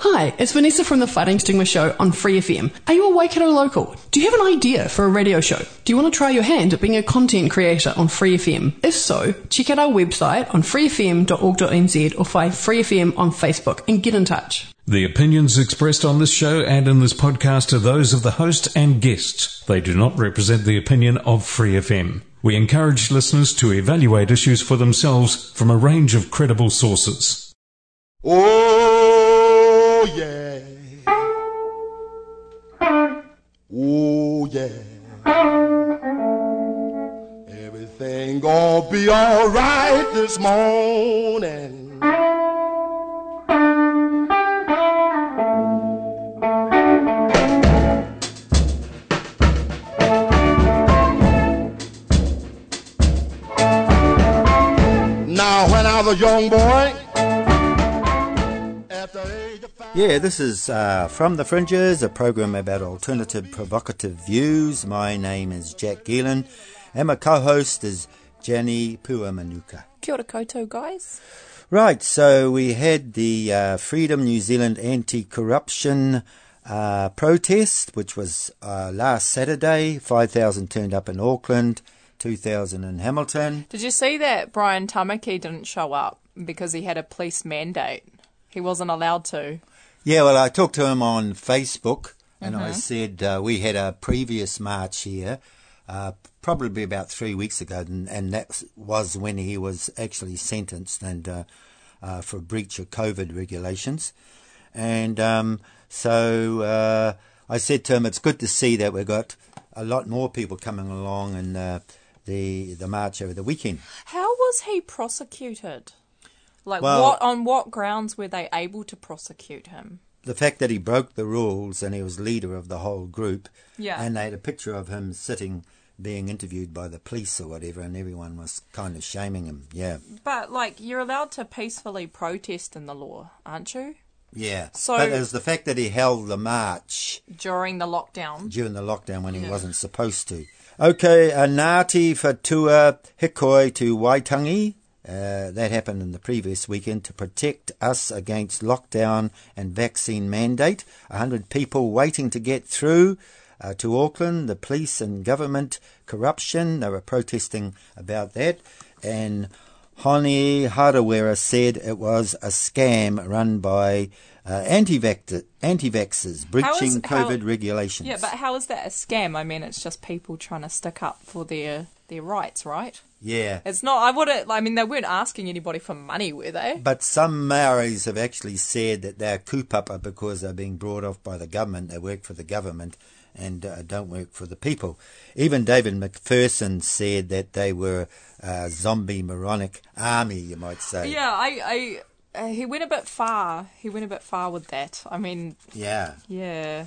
Hi, it's Vanessa from the Fighting Stigma Show on Free FM. Are you a Waikato local? Do you have an idea for a radio show? Do you want to try your hand at being a content creator on Free FM? If so, check out our website on freefm.org.nz or find Free FM on Facebook and get in touch. The opinions expressed on this show and in this podcast are those of the host and guests. They do not represent the opinion of Free FM. We encourage listeners to evaluate issues for themselves from a range of credible sources. Oh yeah. Oh yeah. Everything gonna be all right this morning. Now when I was a young boy. Yeah, this is From the Fringes, a program about alternative, provocative views. My name is Jack Gielen, and my co-host is Jani Puamanuka. Kia ora koutou, guys. Right, so we had the Freedom New Zealand anti-corruption protest, which was last Saturday. 5,000 turned up in Auckland, 2,000 in Hamilton. Did you see that Brian Tamaki didn't show up because he had a police mandate? He wasn't allowed to. Yeah, well, I talked to him on Facebook and I said we had a previous march here, probably about 3 weeks ago, and that was when he was actually sentenced and for breach of COVID regulations. And so I said to him, it's good to see that we've got a lot more people coming along in the march over the weekend. How was he prosecuted? Like, well, on what grounds were they able to prosecute him? The fact that he broke the rules and he was leader of the whole group. Yeah. And they had a picture of him sitting, being interviewed by the police or whatever, and everyone was kind of shaming him, yeah. But, like, you're allowed to peacefully protest in the law, aren't you? Yeah. So, but it was the fact that he held the march. During the lockdown when he wasn't supposed to. Okay, a Ngāti Whatua Hikoi to Waitangi. That happened in the previous weekend to protect us against lockdown and vaccine mandate. 100 people waiting to get through to Auckland, the police and government corruption. They were protesting about that. And Hone Harawera said it was a scam run by anti-vaxxers, breaching COVID regulations. Yeah, but how is that a scam? I mean, it's just people trying to stick up for their rights, right? Yeah. It's not, they weren't asking anybody for money, were they? But some Maoris have actually said that they're coup papa because they're being brought off by the government. They work for the government and don't work for the people. Even David McPherson said that they were a zombie moronic army, you might say. Yeah, he went a bit far. He went a bit far with that. I mean... Yeah. Yeah.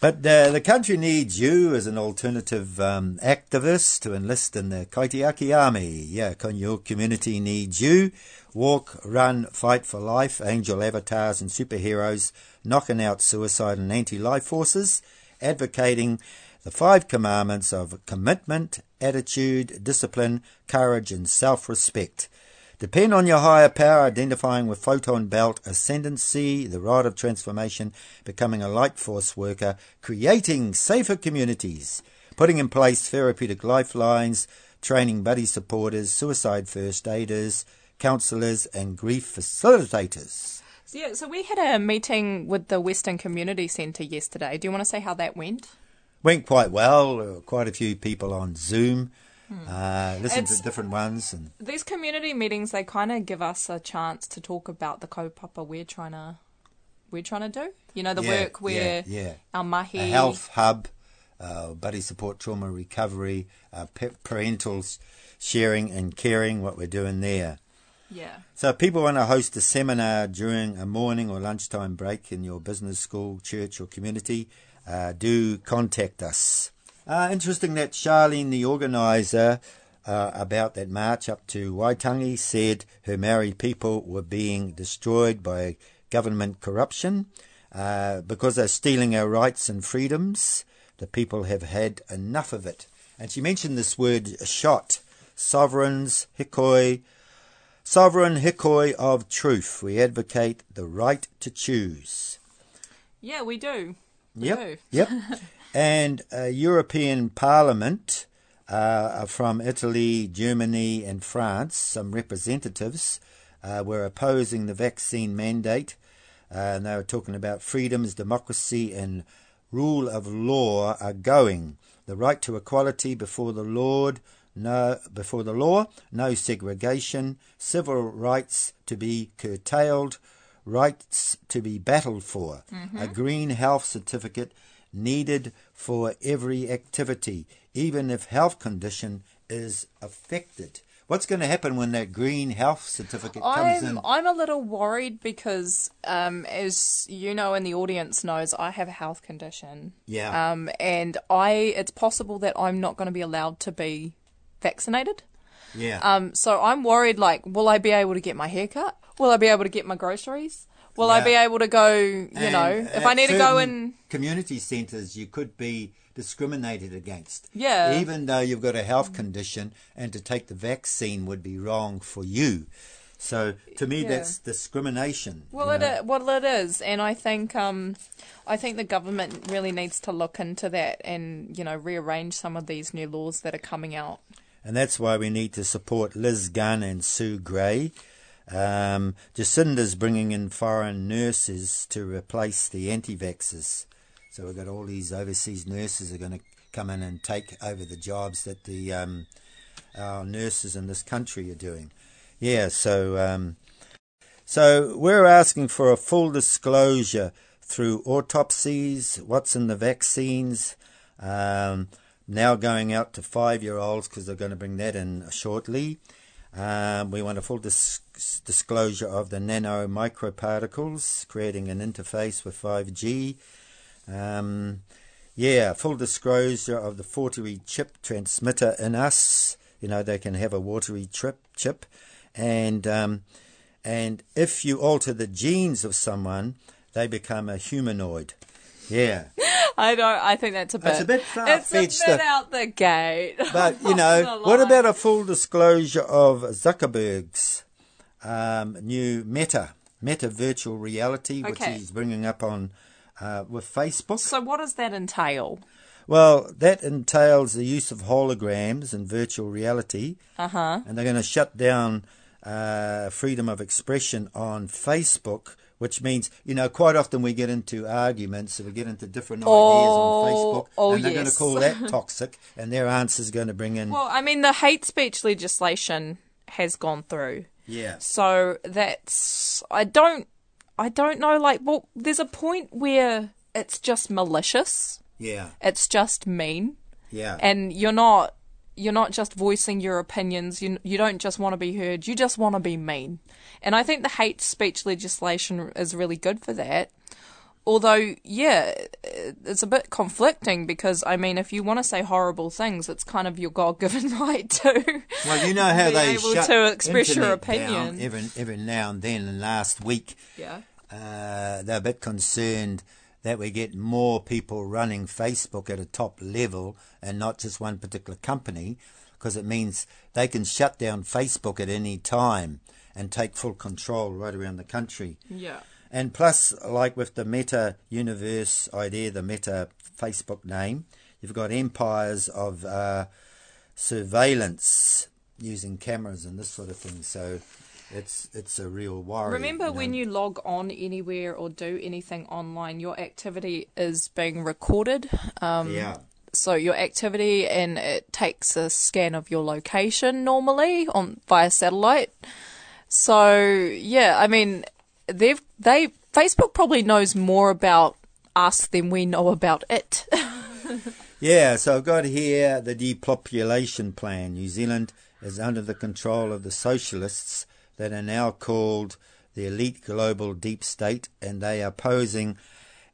But the country needs you as an alternative activist to enlist in the Kaitiaki Army. Yeah, your community needs you. Walk, run, fight for life, angel avatars and superheroes, knocking out suicide and anti-life forces, advocating the 5 commandments of commitment, attitude, discipline, courage and self-respect. Depend on your higher power, identifying with photon belt ascendancy, the rod of transformation, becoming a light force worker, creating safer communities, putting in place therapeutic lifelines, training buddy supporters, suicide first aiders, counsellors and grief facilitators. Yeah, so we had a meeting with the Western Community Centre yesterday. Do you want to say how that went? Went quite well. Quite a few people on Zoom. Listen to different ones. And these community meetings, they kind of give us a chance to talk about the kaupapa we're trying to do. You know, the work where our mahi... A health hub, buddy support, trauma recovery, parental sharing and caring, what we're doing there. Yeah. So if people want to host a seminar during a morning or lunchtime break in your business, school, church or community, do contact us. Interesting that Charlene, the organiser about that march up to Waitangi, said her Maori people were being destroyed by government corruption. because they're stealing our rights and freedoms. The people have had enough of it. And she mentioned this word shot, sovereign hikoi of truth. We advocate the right to choose. Yeah, we do. We do. And European Parliament from Italy, Germany and France, some representatives were opposing the vaccine mandate. And they were talking about freedoms, democracy and rule of law are going. The right to equality before the law, no segregation, civil rights to be curtailed, rights to be battled for. Mm-hmm. A green health certificate needed for every activity, even if health condition is affected. What's going to happen when that green health certificate comes in? I'm a little worried because, as you know and the audience knows, I have a health condition. Yeah. It's possible that I'm not going to be allowed to be vaccinated. Yeah. So I'm worried, like, will I be able to get my haircut? Will I be able to get my groceries? Will I be able to go, if I need to go in community centres, you could be discriminated against. Yeah. Even though you've got a health condition and to take the vaccine would be wrong for you. So to me, that's discrimination. Well, it is. And I think the government really needs to look into that and, rearrange some of these new laws that are coming out. And that's why we need to support Liz Gunn and Sue Gray. Jacinda's bringing in foreign nurses to replace the anti-vaxxers. So we've got all these overseas nurses are going to come in and take over the jobs that the our nurses in this country are doing. Yeah, so we're asking for a full disclosure through autopsies, what's in the vaccines, now going out to 5-year-olds because they're going to bring that in shortly. We want a full disclosure of the nano microparticles, creating an interface with 5G. Full disclosure of the watery chip transmitter in us. They can have a watery chip. And if you alter the genes of someone, they become a humanoid. Yeah. I think that's a bit... It's a bit far-fetched. It's a bit out the gate. But, what about a full disclosure of Zuckerberg's new Meta virtual reality, which he's bringing up on with Facebook? So what does that entail? Well, that entails the use of holograms and virtual reality. Uh-huh. And they're going to shut down freedom of expression on Facebook, which means, quite often we get into arguments, we get into different ideas on Facebook, and they're going to call that toxic, and their answer's going to bring in... Well, the hate speech legislation has gone through. Yeah. So that's... I don't know, there's a point where it's just malicious. Yeah. It's just mean. Yeah. And you're not just voicing your opinions. You don't just want to be heard. You just want to be mean. And I think the hate speech legislation is really good for that. Although, it's a bit conflicting because, if you want to say horrible things, it's kind of your God-given right to. Well, you know how they shut to express your opinion down every now and then. And last week, they're a bit concerned that we get more people running Facebook at a top level and not just one particular company, because it means they can shut down Facebook at any time and take full control right around the country. Yeah. And plus, like with the Meta Universe idea, the Meta Facebook name, you've got empires of surveillance using cameras and this sort of thing. So it's a real worry. Remember, when you log on anywhere or do anything online, your activity is being recorded. So your activity, and it takes a scan of your location normally via satellite. So Facebook probably knows more about us than we know about it. So I've got here the depopulation plan. New Zealand is under the control of the socialists that are now called the elite global deep state, and they are posing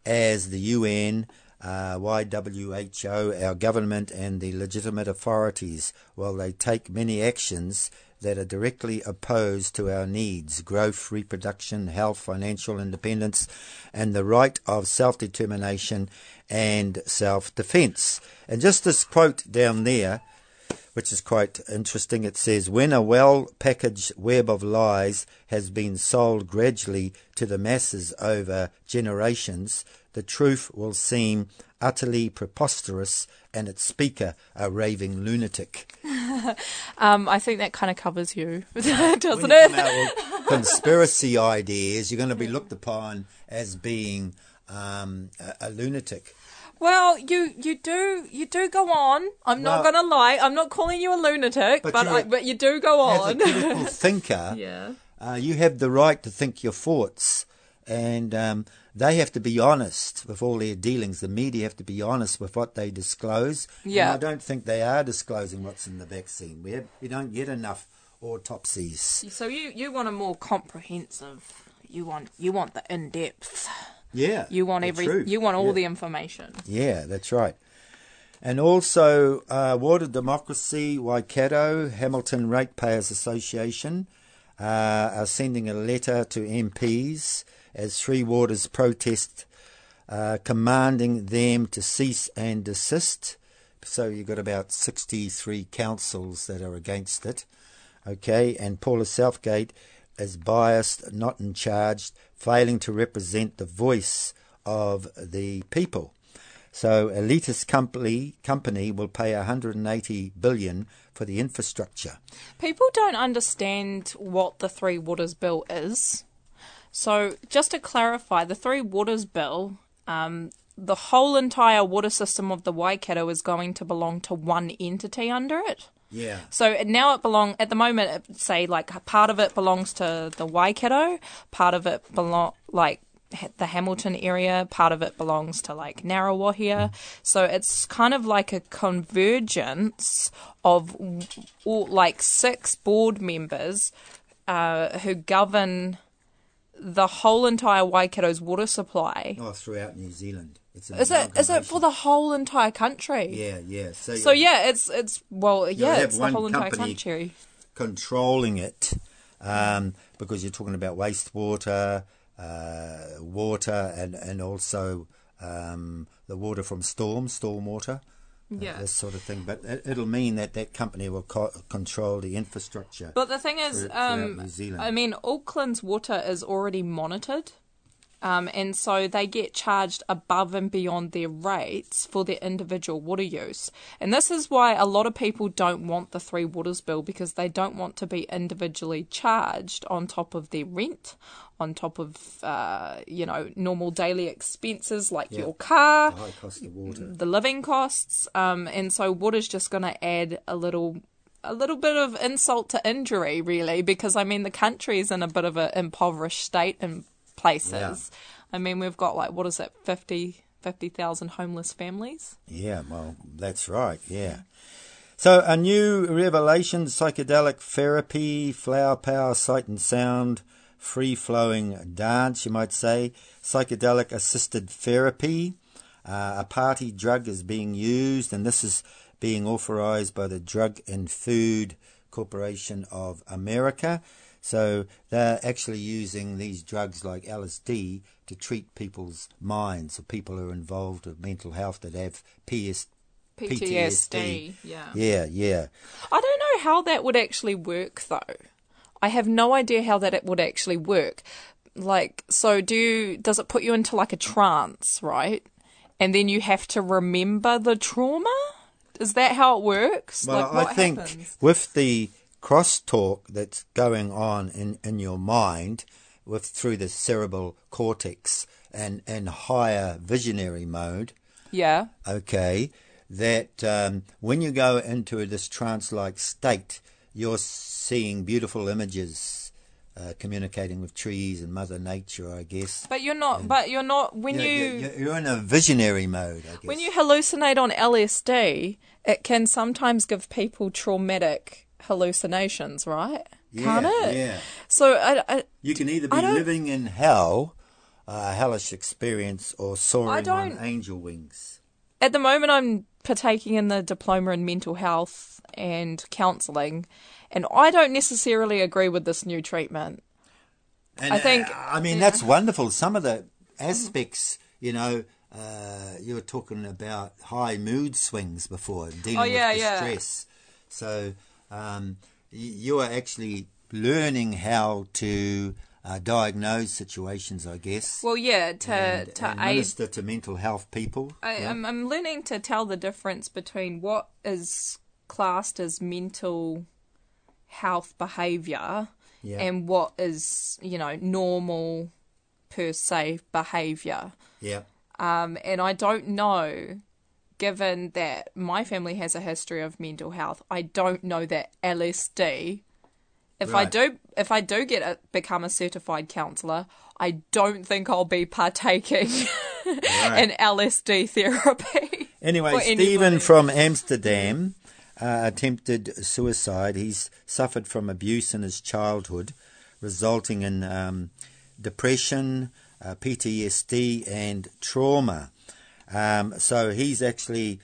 as the UN, WHO, our government and the legitimate authorities. While they take many actions, that are directly opposed to our needs: growth, reproduction, health, financial independence, and the right of self-determination and self-defense. And just this quote down there, which is quite interesting, it says, "When a well-packaged web of lies has been sold gradually to the masses over generations, the truth will seem utterly preposterous and its speaker a raving lunatic." I think that kind of covers you, doesn't it? Conspiracy ideas, you're going to be looked upon as being a lunatic. Well, you do go on. I'm not going to lie. I'm not calling you a lunatic, but you do go on. As a critical thinker, you have the right to think your thoughts, and they have to be honest with all their dealings. The media have to be honest with what they disclose. Yeah. And I don't think they are disclosing what's in the vaccine. We don't get enough autopsies. So you want a more comprehensive. You want the in-depth. Yeah, you want all the information. Yeah, that's right. And also, Water Democracy Waikato Hamilton Ratepayers Association are sending a letter to MPs as Three Waters protest, commanding them to cease and desist. So you've got about 63 councils that are against it. Okay, and Paula Southgate is biased, not in charge, failing to represent the voice of the people. So elitist company will pay $180 billion for the infrastructure. People don't understand what the Three Waters Bill is. So just to clarify, the Three Waters Bill, the whole entire water system of the Waikato is going to belong to one entity under it. Yeah. So now at the moment, say, like, part of it belongs to the Waikato, part of it the Hamilton area, part of it belongs to, like, Narawahia. So it's kind of like a convergence of, all, like, 6 board members who govern the whole entire Waikato's water supply. Oh, throughout New Zealand. Is it for the whole entire country? Yeah. So it's the whole entire country controlling it, because you're talking about wastewater, water, and also the water from stormwater. This sort of thing, but it'll mean that company will control the infrastructure. But the thing is, New Zealand. I mean, Auckland's water is already monitored, and so they get charged above and beyond their rates for their individual water use. And this is why a lot of people don't want the Three Waters Bill, because they don't want to be individually charged on top of their rent, on top of, normal daily expenses like your car, the high cost of water, the living costs. And so water's just going to add a little bit of insult to injury, really, because, I mean, the country is in a bit of an impoverished state in places. Yeah. I mean, we've got, 50,000 homeless families? Yeah, well, that's right, yeah. So a new revelation, psychedelic therapy, flower power, sight and sound, free-flowing dance, you might say, psychedelic-assisted therapy. A party drug is being used, and this is being authorized by the Drug and Food Corporation of America. So they're actually using these drugs like LSD to treat people's minds, or people who are involved with mental health that have PTSD. Yeah. I don't know how that would actually work, though. I have no idea how that would actually work. Does it put you into like a trance, right? And then you have to remember the trauma? Is that how it works? Well, I think with the crosstalk that's going on in your mind through the cerebral cortex and higher visionary mode. Yeah. Okay. That when you go into this trance-like state, you're seeing beautiful images, communicating with trees and Mother Nature, I guess. You're in a visionary mode, I guess. When you hallucinate on LSD, it can sometimes give people traumatic hallucinations, right? Yeah, can't it? Yeah. So you can either be living in hell, a hellish experience, or soaring on angel wings. At the moment, I'm partaking in the diploma in mental health and counselling, And I don't necessarily agree with this new treatment. And I think... I mean, that's wonderful. Some of the aspects, you know, you were talking about high mood swings before, dealing with distress. So you are actually learning how to... diagnose situations, I guess. Well, yeah, to minister to mental health people. I'm learning to tell the difference between what is classed as mental health behaviour and what is, you know, normal per se behaviour. Yeah. And I don't know, given that my family has a history of mental health, I don't know that LSD... If I do become a certified counsellor, I don't think I'll be partaking in LSD therapy. Anyway, Stephen from Amsterdam attempted suicide. He's suffered from abuse in his childhood, resulting in depression, PTSD, and trauma. So he's actually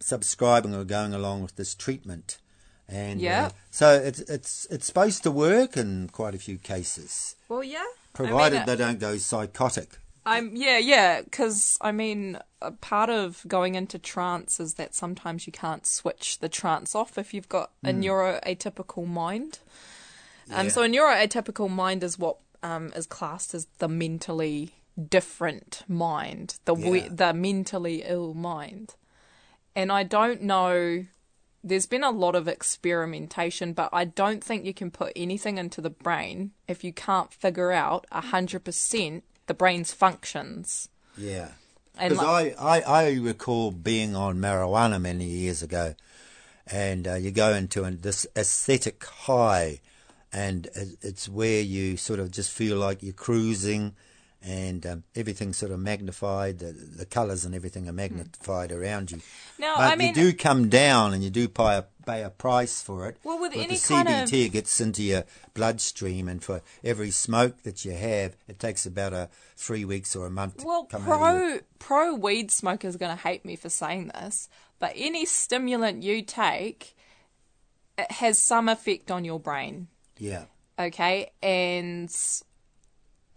subscribing or going along with this treatment. And so it's supposed to work in quite a few cases. Well, yeah. Provided they don't go psychotic. Because, I mean, a part of going into trance is that sometimes you can't switch the trance off if you've got a neuroatypical mind. So a neuroatypical mind is what is classed as the mentally different mind, the mentally ill mind. And I don't know... There's been a lot of experimentation, but I don't think you can put anything into the brain if you can't figure out 100% the brain's functions. Yeah. Because I recall being on marijuana many years ago, and you go into this aesthetic high, and it's where you sort of just feel like you're cruising, and everything's sort of magnified, the colours and everything are magnified around you. Now, but you do come down and you do pay a price for it. Well, with any kind of... CBT gets into your bloodstream, and for every smoke that you have, it takes about 3 weeks or a month to come out. Pro-weed smokers are going to hate me for saying this, but any stimulant you take, it has some effect on your brain. Yeah. Okay, and...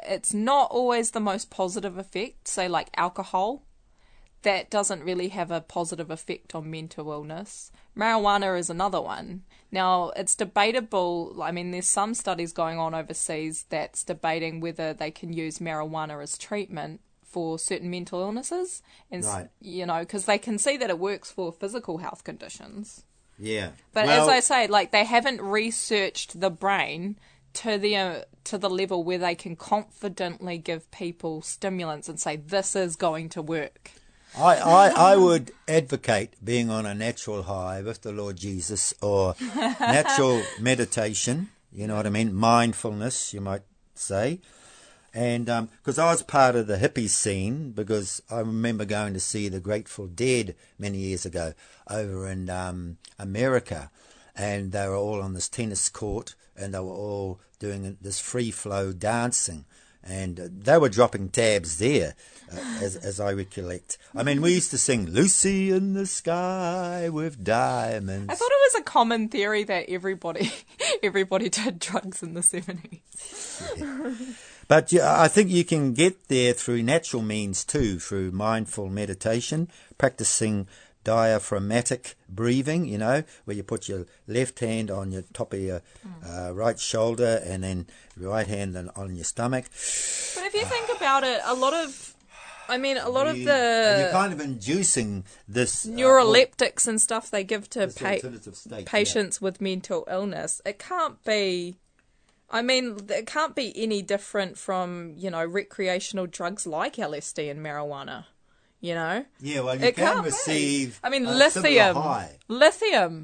It's not always the most positive effect, say like alcohol. That doesn't really have a positive effect on mental illness. Marijuana is another one. Now, it's debatable. I mean, there's some studies going on overseas that's debating whether they can use marijuana as treatment for certain mental illnesses. And, you know, because they can see that it works for physical health conditions. Yeah. But as I say, like they haven't researched the brain to the level where they can confidently give people stimulants and say, this is going to work. I would advocate being on a natural high with the Lord Jesus or natural meditation, you know what I mean, mindfulness, you might say. And because I was part of the hippie scene, because I remember going to see the Grateful Dead many years ago over in America, and they were all on this tennis court, and they were all doing this free-flow dancing. And they were dropping tabs there, as I recollect. I mean, we used to sing, Lucy in the Sky with Diamonds. I thought it was a common theory that everybody did drugs in the 70s. Yeah. But I think you can get there through natural means too, through mindful meditation, practicing diaphragmatic breathing, you know, where you put your left hand on your top of your right shoulder and then right hand on your stomach. But if you think about it, you're kind of inducing this... neuroleptics and stuff they give to patients with mental illness. It can't be... I mean, it can't be any different from, you know, recreational drugs like LSD and marijuana. You know? Yeah, well, you can receive lithium,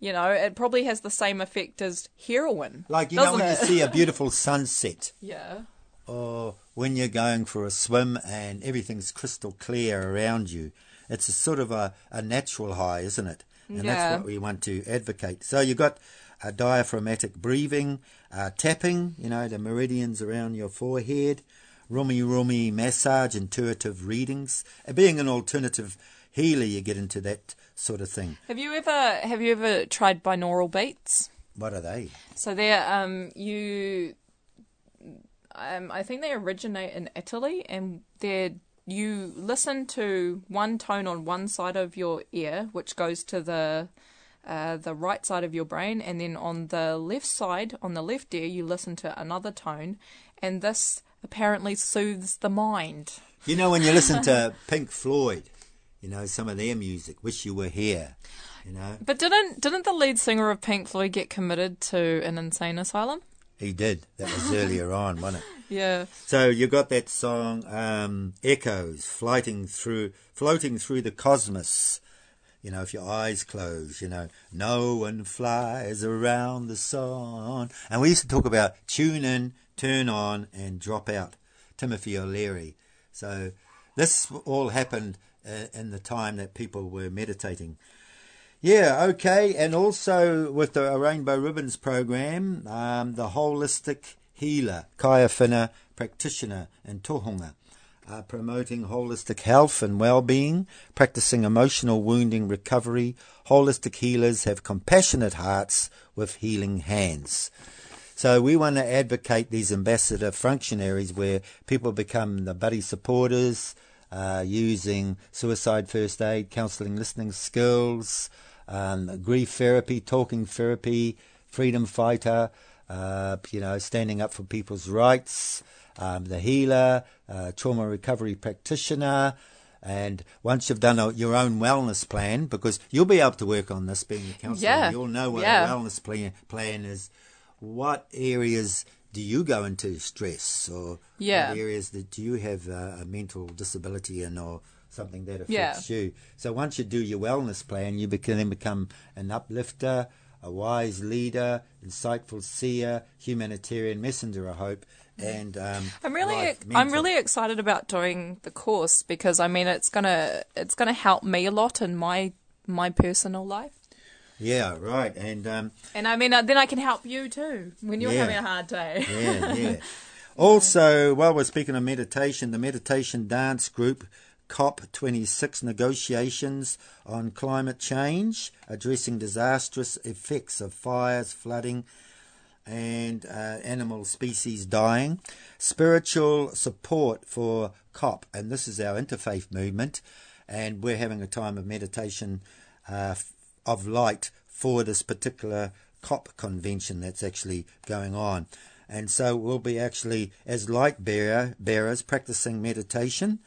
you know, it probably has the same effect as heroin. Like, you know, when you see a beautiful sunset. Yeah. Or when you're going for a swim and everything's crystal clear around you. It's a sort of a natural high, isn't it? And that's what we want to advocate. So you've got a diaphragmatic breathing, tapping, you know, the meridians around your forehead, Rumi massage, intuitive readings. Being an alternative healer, you get into that sort of thing. Have you ever tried binaural beats? What are they? So they're I think they originate in Italy, and you listen to one tone on one side of your ear, which goes to the right side of your brain, and then on the left side, on the left ear, you listen to another tone, and this apparently soothes the mind. You know, when you listen to Pink Floyd, you know, some of their music, Wish You Were Here, you know. But didn't the lead singer of Pink Floyd get committed to an insane asylum? He did. That was earlier on, wasn't it? Yeah. So you got that song, Echoes, floating through the cosmos. You know, if your eyes close, you know, no one flies around the sun. And we used to talk about tune in, turn on, and drop out. Timothy O'Leary. So this all happened in the time that people were meditating. Yeah, okay. And also with the Rainbow Ribbons program, the holistic healer, kaiwhina practitioner in Tohunga. Promoting holistic health and well-being, practicing emotional wounding recovery. Holistic healers have compassionate hearts with healing hands. So we want to advocate these ambassador functionaries where people become the buddy supporters, using suicide first aid, counselling, listening skills, grief therapy, talking therapy, freedom fighter, you know, standing up for people's rights. The healer, trauma recovery practitioner, and once you've done your own wellness plan, because you'll be able to work on this being a counsellor, you'll know what a wellness plan is. What areas do you go into stress, or what areas that do you have a mental disability in, or something that affects you? So once you do your wellness plan, you can then become an uplifter, a wise leader, insightful seer, humanitarian messenger, I hope. And I'm really excited about doing the course, because I mean it's gonna help me a lot in my personal life. Yeah, right. And I mean then I can help you too when you're having a hard day. Yeah. Also, while we're speaking of meditation, the Meditation Dance Group COP26 negotiations on climate change, addressing disastrous effects of fires, flooding, and animal species dying. Spiritual support for COP, and this is our interfaith movement, and we're having a time of meditation of light for this particular COP convention that's actually going on. And so we'll be actually, as light bearers, practicing meditation,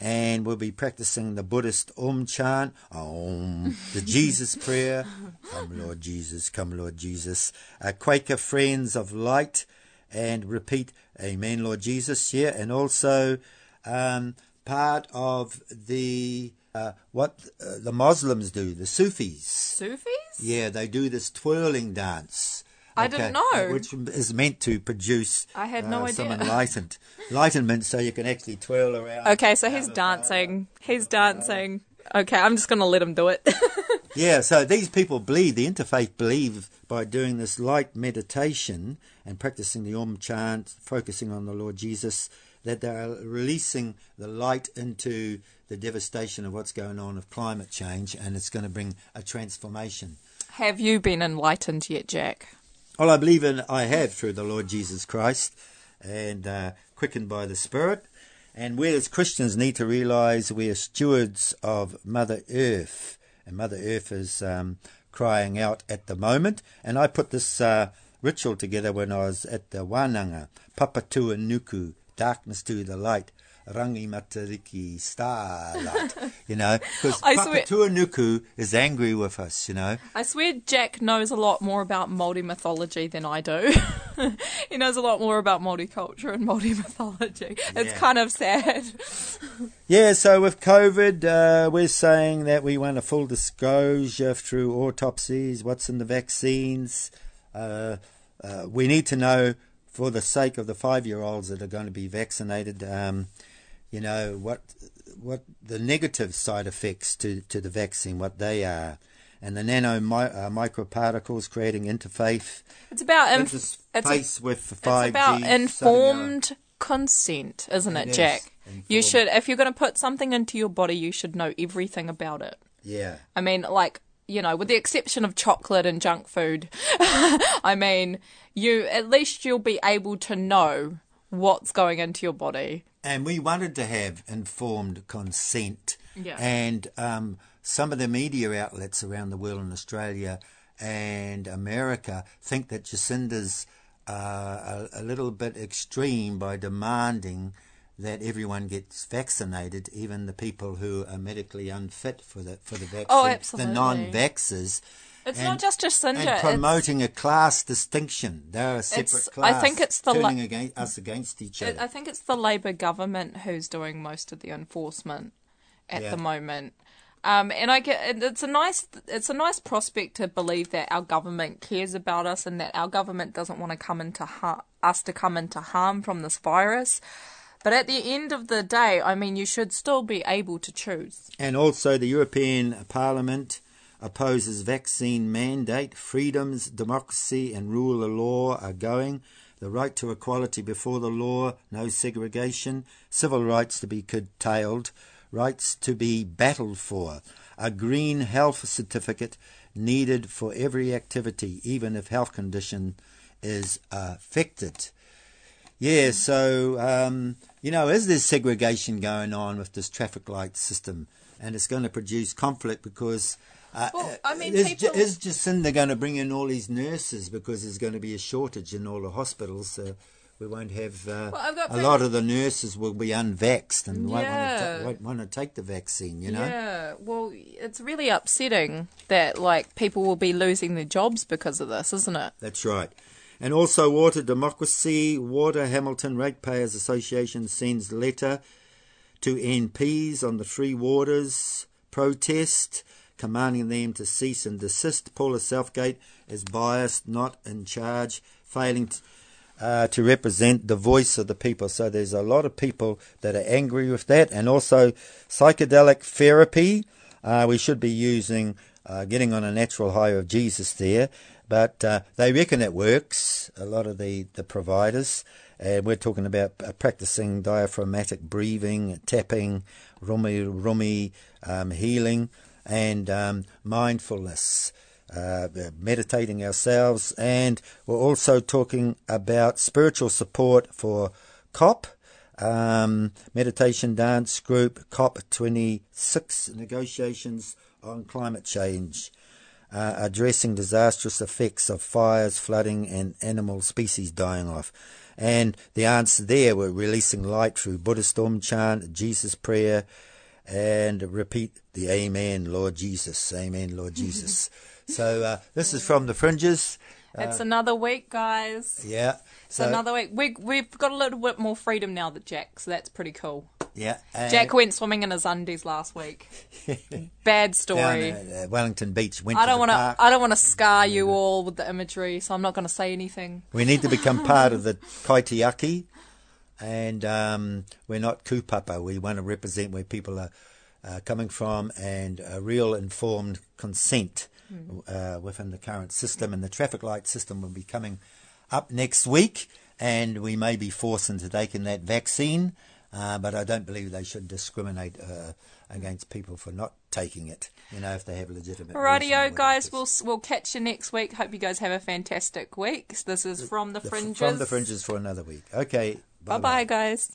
and we'll be practicing the Buddhist Om chant, Om, the Jesus prayer, Come Lord Jesus, Come Lord Jesus. Quaker Friends of Light, and repeat, Amen Lord Jesus. Yeah, and also part of the what the Muslims do, the Sufis. Sufis? Yeah, they do this twirling dance. Okay. I didn't know. Which is meant to produce some enlightenment, so you can actually twirl around. Okay, so he's dancing. Okay, I'm just going to let him do it. Yeah, so these people believe, the interfaith believe, by doing this light meditation and practicing the Om chant, focusing on the Lord Jesus, that they're releasing the light into the devastation of what's going on of climate change, and it's going to bring a transformation. Have you been enlightened yet, Jack? Well, I believe I have, through the Lord Jesus Christ, and quickened by the Spirit. And we as Christians need to realise we are stewards of Mother Earth. And Mother Earth is crying out at the moment. And I put this ritual together when I was at the Wānanga, Papatuanuku, darkness to the light, Rangi Matariki, starlight, you know, because Papatuanuku is angry with us, you know. I swear Jack knows a lot more about Māori mythology than I do. He knows a lot more about Māori culture and Māori mythology. It's kind of sad. Yeah, so with COVID, we're saying that we want a full disclosure through autopsies, what's in the vaccines. We need to know, for the sake of the 5-year-olds that are going to be vaccinated, you know, what the negative side effects to the vaccine, what they are, and the microparticles creating interfaith. It's about informed consent, isn't it, Jack? You should, if you're going to put something into your body, you should know everything about it. Yeah. I mean, like, you know, with the exception of chocolate and junk food, I mean, you at least you'll be able to know what's going into your body. And we wanted to have informed consent. Yeah. And some of the media outlets around the world in Australia and America think that Jacinda's a little bit extreme by demanding that everyone gets vaccinated, even the people who are medically unfit for the vaccine, oh, absolutely. The non-vaxxers. It's not just Jacinda. And promoting a class distinction. They're a separate class. I think it's turning us against each other. I think it's the Labour government who's doing most of the enforcement at the moment. And I get it's a nice prospect to believe that our government cares about us and that our government doesn't want to come into harm from this virus. But at the end of the day, I mean, you should still be able to choose. And also the European Parliament opposes vaccine mandate. Freedoms, democracy and rule of law are going. The right to equality before the law, no segregation. Civil rights to be curtailed. Rights to be battled for. A green health certificate needed for every activity, even if health condition is affected. Yeah, so, is there segregation going on with this traffic light system? And it's going to produce conflict because... is Jacinda going to bring in all these nurses because there's going to be a shortage in all the hospitals, so we won't have a lot of the nurses will be unvaxxed and won't want to take the vaccine, you know? Yeah, well, it's really upsetting that, like, people will be losing their jobs because of this, isn't it? That's right. And also Water Democracy, Water Hamilton Ratepayers Association sends letter to MPs on the Three Waters protest, commanding them to cease and desist. Paula Southgate is biased, not in charge, failing to represent the voice of the people. So there's a lot of people that are angry with that. And also psychedelic therapy. We should be using, getting on a natural high of Jesus there. But they reckon it works, a lot of the providers. And we're talking about practicing diaphragmatic breathing, tapping, rumi, healing. And mindfulness, meditating ourselves. And we're also talking about spiritual support for COP, Meditation Dance Group, COP26, negotiations on climate change, addressing disastrous effects of fires, flooding and animal species dying off. And the answer there, we're releasing light through Buddhist Om chant, Jesus prayer, and repeat the Amen, Lord Jesus, Amen, Lord Jesus. So this is From the Fringes. It's another week, guys. Yeah. So another week. We've got a little bit more freedom now that Jack, so that's pretty cool. Yeah. Jack went swimming in his undies last week. Bad story. Down at Wellington Beach. I don't want to scar you all with the imagery, so I'm not going to say anything. We need to become part of the Kaitiaki. And we're not kūpapa. We want to represent where people are coming from and a real informed consent within the current system. And the traffic light system will be coming up next week. And we may be forced into taking that vaccine. But I don't believe they should discriminate against people for not taking it, you know, if they have legitimate... Rightio, guys, we'll catch you next week. Hope you guys have a fantastic week. This is From the Fringes. From the Fringes for another week. Okay. Bye-bye, guys.